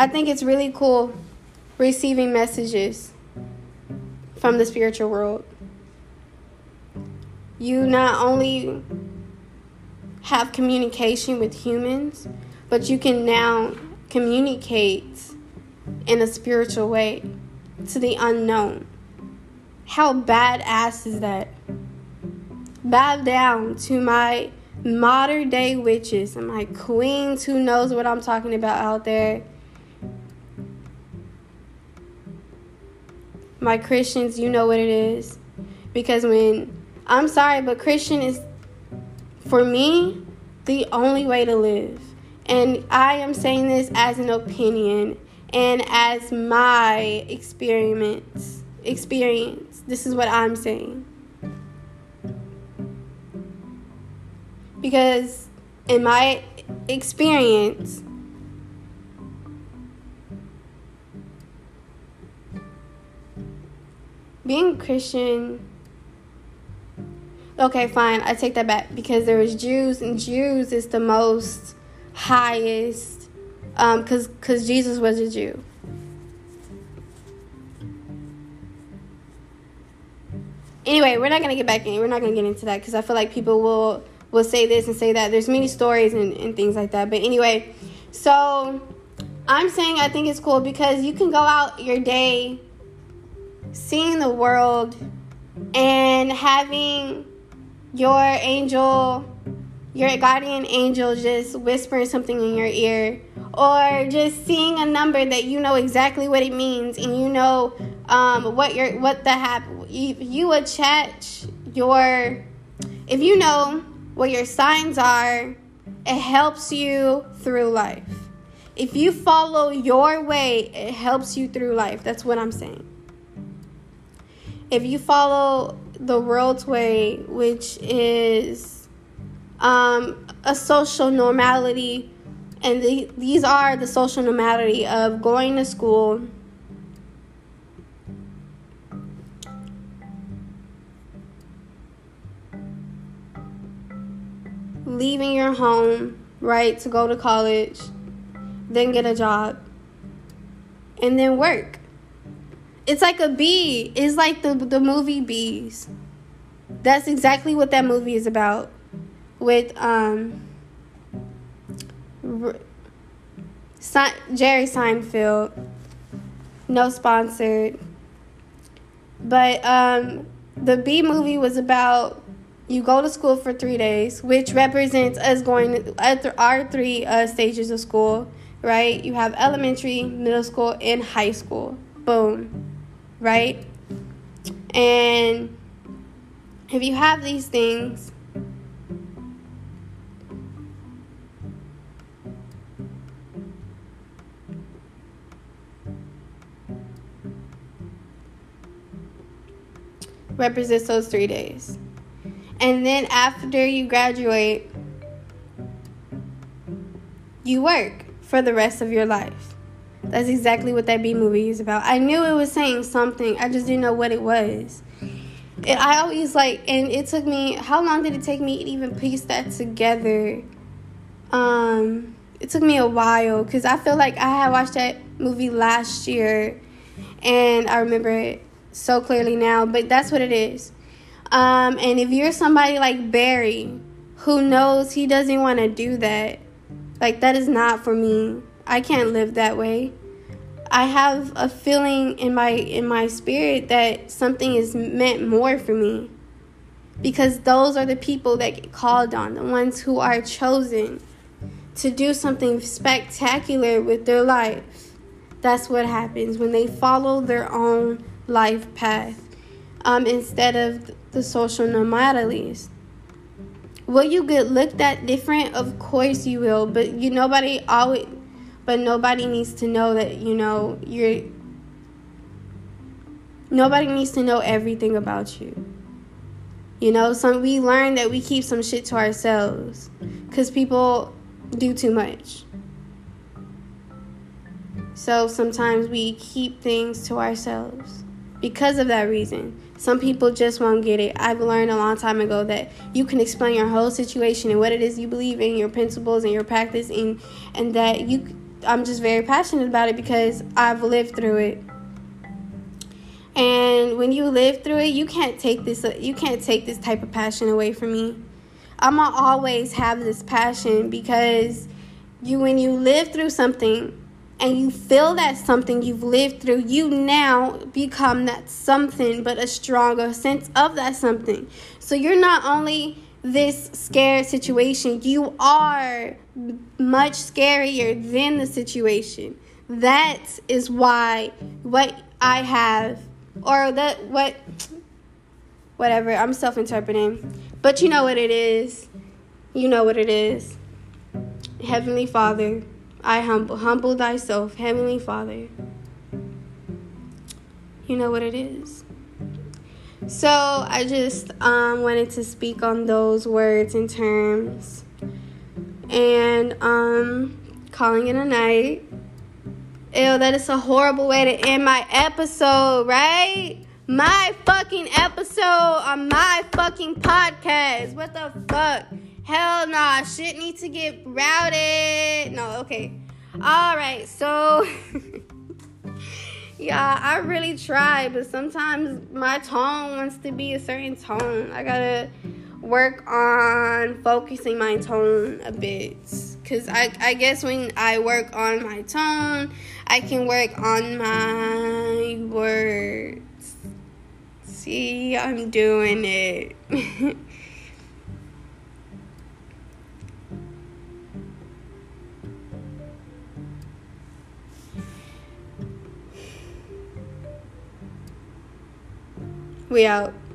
I think it's really cool receiving messages from the spiritual world. You not only have communication with humans, but you can now communicate in a spiritual way to the unknown. How badass is that? Bow down to my modern day witches and my queens who knows what I'm talking about out there. My Christians, you know what it is. Because I'm sorry, but Christian is, for me, the only way to live. And I am saying this as an opinion and as my experience. This is what I'm saying. Because in my experience, being Christian, okay, fine, I take that back, because there was Jews, and Jews is the most highest, because Jesus was a Jew. Anyway, we're not going to get into that, because I feel like people will say this and say that. There's many stories and things like that. But anyway, so I'm saying I think it's cool because you can go out your day seeing the world and having your angel, your guardian angel, just whispering something in your ear, or just seeing a number that you know exactly what it means, and you know if you know what your signs are, it helps you through life. If you follow your way, it helps you through life. That's what I'm saying. If you follow the world's way, which is a social normality, and these are the social normality of going to school, leaving your home, right, to go to college, then get a job, and then work. It's like a bee. It's like the movie Bees. That's exactly what that movie is about. With Jerry Seinfeld. No sponsored. But the Bee Movie was about you go to school for 3 days, which represents us going our three stages of school, right? You have elementary, middle school, and high school. Boom. Right? And if you have these things, represents those 3 days. And then after you graduate, you work for the rest of your life. That's exactly what that Bee Movie is about. I knew it was saying something. I just didn't know what it was. And I always and it took me, how long did it take me to even piece that together? It took me a while, because I feel like I had watched that movie last year. And I remember it so clearly now. But that's what it is. And if you're somebody like Barry, who knows he doesn't want to do that. That is not for me. I can't live that way. I have a feeling in my spirit that something is meant more for me, because those are the people that get called on, the ones who are chosen to do something spectacular with their life. That's what happens when they follow their own life path instead of the social normalities. Will you get looked at different? Of course you will, but nobody needs to know that, nobody needs to know everything about you. We learn that we keep some shit to ourselves because people do too much. So sometimes we keep things to ourselves because of that reason. Some people just won't get it. I've learned a long time ago that you can explain your whole situation and what it is you believe in, your principles and your practice, and that you I'm just very passionate about it because I've lived through it. And when you live through it, you can't take this type of passion away from me. I'm going to always have this passion because when you live through something and you feel that something you've lived through, you now become that something, but a stronger sense of that something. So you're not only this scared situation, you are much scarier than the situation. That is why what I have, or that what, whatever, I'm self-interpreting, but you know what it is. You know what it is. Heavenly Father, I humble thyself, Heavenly Father. You know what it is. So I just wanted to speak on those words and terms, and calling it a night. Ew, that is a horrible way to end my episode, right? My fucking episode on my fucking podcast. What the fuck? Hell nah, shit needs to get routed. No, okay. All right, so... yeah, I really try, but sometimes my tone wants to be a certain tone. I gotta work on focusing my tone a bit. Because I guess when I work on my tone, I can work on my words. See, I'm doing it. We out.